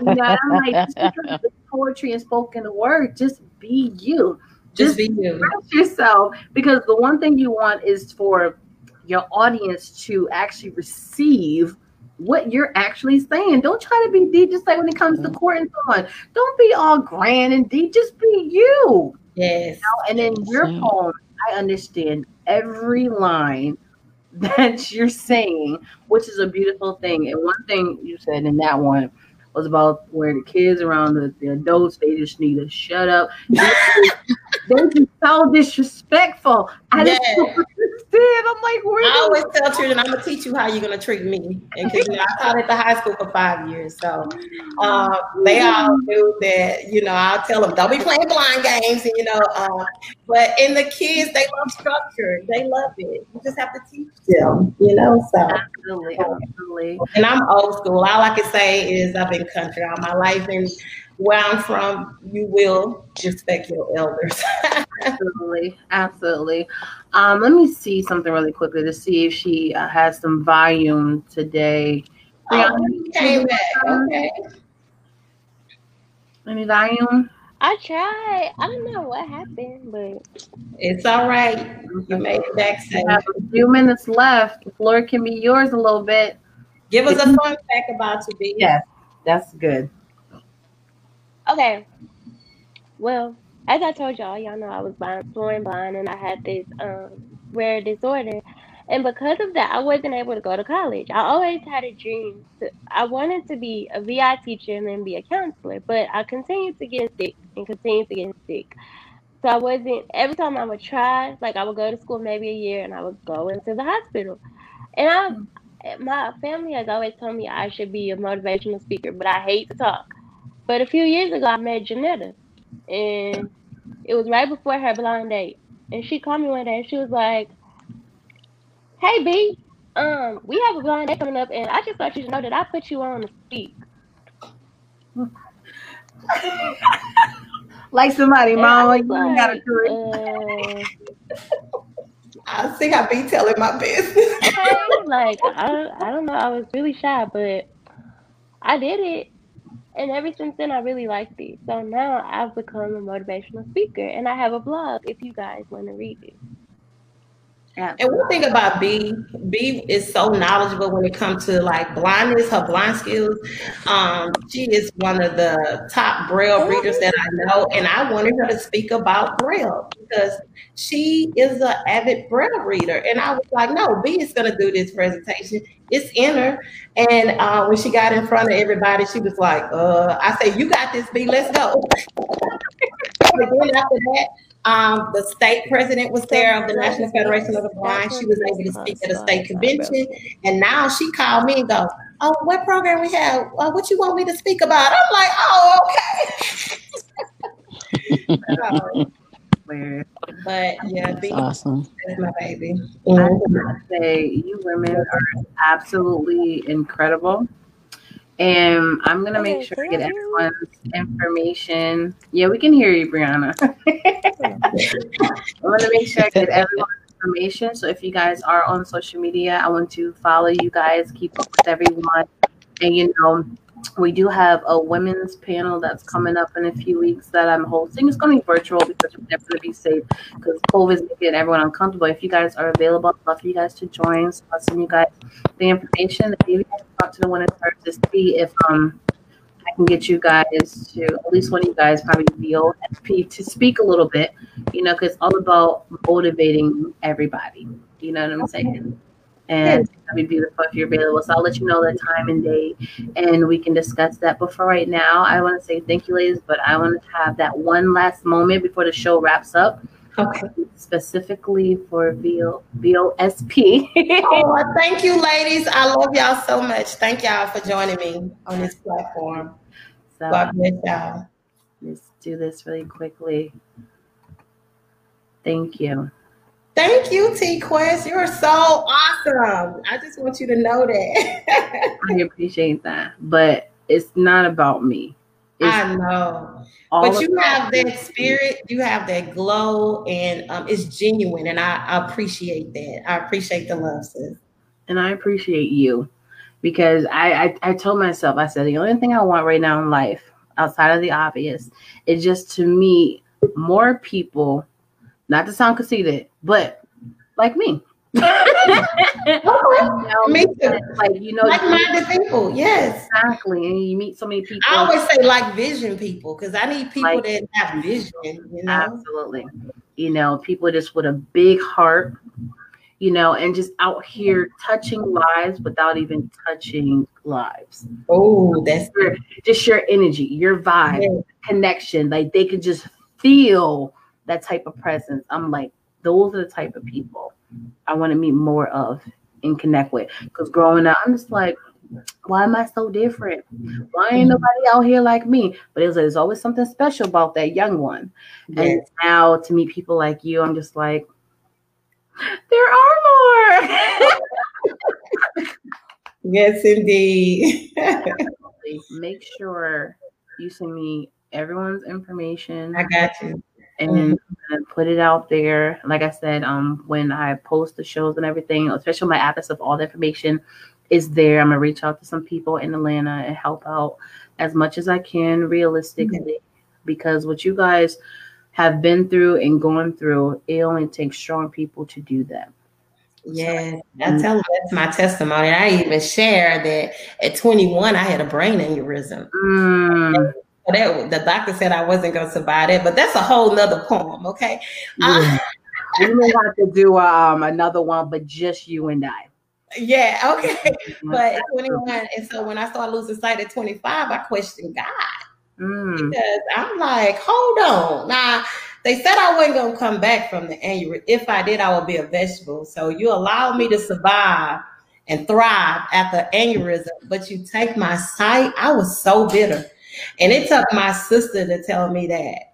know, I'm like, just poetry and spoken word, just be you. Just be you. Express yourself, because the one thing you want is for your audience to actually receive what you're actually saying. Don't try to be deep, just like when it comes to court and so on. Don't be all grand and deep, just be you. Yes. You know? And in your poem, I understand every line that you're saying, which is a beautiful thing. And one thing you said in that one was about where the kids around the adults, they just need to shut up. They be so disrespectful. I just don't understand. I'm like, where I always tell children, I'm gonna teach you how you're gonna treat me. And you know, I taught at the high school for 5 years, so they all knew that. You know, I'll tell them, don't be playing blind games, and you know. But in the kids, they love structure. They love it. You just have to teach them, you know. So absolutely, absolutely. And I'm old school. All I can say is I've been country all my life, and where I'm from, you will respect your elders. Absolutely, absolutely. Let me see something really quickly to see if she has some volume today. Okay. Any volume? I tried. I don't know what happened, but it's all right. You made it back safe. We have a few minutes left. The floor can be yours a little bit. Give us a fun fact about you, B. Yes, that's good. Okay, well, as I told y'all, y'all know I was born blind and I had this rare disorder. And because of that, I wasn't able to go to college. I always had a dream. I wanted to be a VI teacher and then be a counselor, but I continued to get sick and continued to get sick. So I wasn't, every time I would try, like I would go to school maybe a year and I would go into the hospital. And my family has always told me I should be a motivational speaker, but I hate to talk. But a few years ago, I met Janetta, and it was right before her blind date. And she called me one day, and she was like, hey, B, we have a blind date coming up, and I just thought you should know that I put you on to speak. Like somebody, mama, you got a career. I think I be telling my business. Okay, like I don't know. I was really shy, but I did it, and ever since then I really liked it. So now I've become a motivational speaker, and I have a blog if you guys want to read it. Absolutely. And one thing about B is so knowledgeable when it comes to like blindness, her blind skills. She is one of the top Braille readers that I know, and I wanted her to speak about Braille because she is an avid Braille reader. And I was like, no, B is going to do this presentation. It's in her. And when she got in front of everybody, she was like, I said, you got this, B, let's go. But then after that, the state president was there of the National Federation of the Blind. She was able to speak at a state convention, and now she called me and goes, "Oh, what program we have? What you want me to speak about?" I'm like, "Oh, okay." But yeah, that's awesome. That's my baby. Mm-hmm. I want to say you women are absolutely incredible. And I'm gonna make sure I get everyone's information. Yeah, we can hear you, Brianna. I'm gonna make sure I get everyone's information. So if you guys are on social media, I want to follow you guys, keep up with everyone. And you know, we do have a women's panel that's coming up in a few weeks that I'm hosting. It's going to be virtual because we're definitely be safe because COVID is making everyone uncomfortable. If you guys are available, I'd love for you guys to join. So I'll send you guys the information that maybe I can talk to the winners first to see if I can get you guys to, at least one of you guys, probably B-O-S-P, to speak a little bit, you know, because it's all about motivating everybody. You know what I'm saying? And that'd be beautiful if you're available. So I'll let you know the time and day, and we can discuss that. But for right now, I want to say thank you, ladies. But I want to have that one last moment before the show wraps up, okay? Specifically for B-O-S-P. Oh, thank you, ladies. I love y'all so much. Thank y'all for joining me on this platform. So God bless y'all. Let's do this really quickly. Thank you. Thank you, TQuest. You're so awesome. I just want you to know that. I appreciate that. But it's not about me. It's I know. But you have that spirit. You have that glow. And it's genuine. And I appreciate that. I appreciate the love, sis. And I appreciate you. Because I told myself, I said, the only thing I want right now in life, outside of the obvious, is just to meet more people. Not to sound conceited, but like me. Me too. Like, you know, like-minded people, yes. Exactly. And you meet so many people. I always say like vision people, because I need people like, that have vision. You know? Absolutely. You know, people just with a big heart, you know, and just out here touching lives without even touching lives. Oh, that's just your energy, your vibe, yes. Connection. Like they could just feel that type of presence. I'm like, those are the type of people I want to meet more of and connect with. Because growing up, I'm just like, why am I so different? Why ain't nobody out here like me? But it was, there's always something special about that young one. Yes. And now to meet people like you, I'm just like, there are more. Yes, indeed. Make sure you send me everyone's information. I got you. And put it out there. Like I said, when I post the shows and everything, especially my app and stuff, all the information is there. I'm going to reach out to some people in Atlanta and help out as much as I can realistically. Mm-hmm. Because what you guys have been through and going through, it only takes strong people to do that. Yeah, I tell you, that's my testimony. I even share that at 21, I had a brain aneurysm. Mm. The doctor said I wasn't going to survive it, but that's a whole nother poem, okay? Yeah. We may have to do another one, but just you and I. Yeah, okay. But at 21, and so when I started losing sight at 25, I questioned God. Mm. Because I'm like, hold on. Now, they said I wasn't going to come back from the aneurysm. If I did, I would be a vegetable. So you allowed me to survive and thrive after aneurysm, but you take my sight. I was so bitter. And it took my sister to tell me that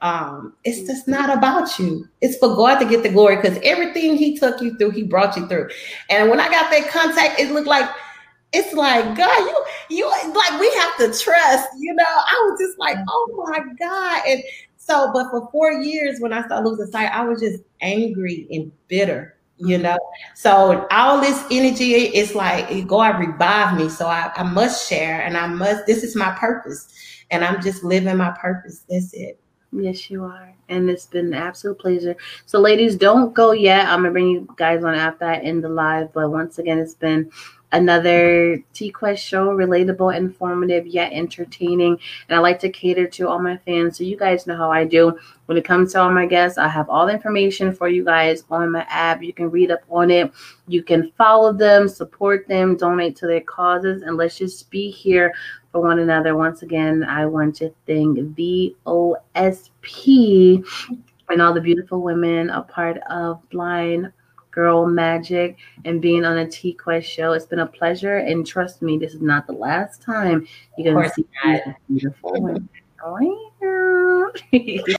it's just not about you. It's for God to get the glory because everything he took you through, he brought you through. And when I got that contact, it looked like it's like, God, you like, we have to trust, you know. I was just like, oh my God. And so, but for 4 years when I started losing sight, I was just angry and bitter, you know. So all this energy, it's like, God revived me. So I must share, and this is my purpose, and I'm just living my purpose. That's it. Yes, you are. And it's been an absolute pleasure. So ladies, don't go yet. I'm gonna bring you guys on after I end the live. But once again, it's been another TQuest show, relatable, informative, yet entertaining. And I like to cater to all my fans. So you guys know how I do. When it comes to all my guests, I have all the information for you guys on my app. You can read up on it. You can follow them, support them, donate to their causes, and let's just be here for one another. Once again, I want to thank B-O-S-P and all the beautiful women, a part of Blind Girl Magic, and being on a TQuest show. It's been a pleasure, and trust me, this is not the last time you're going to see that beautiful woman.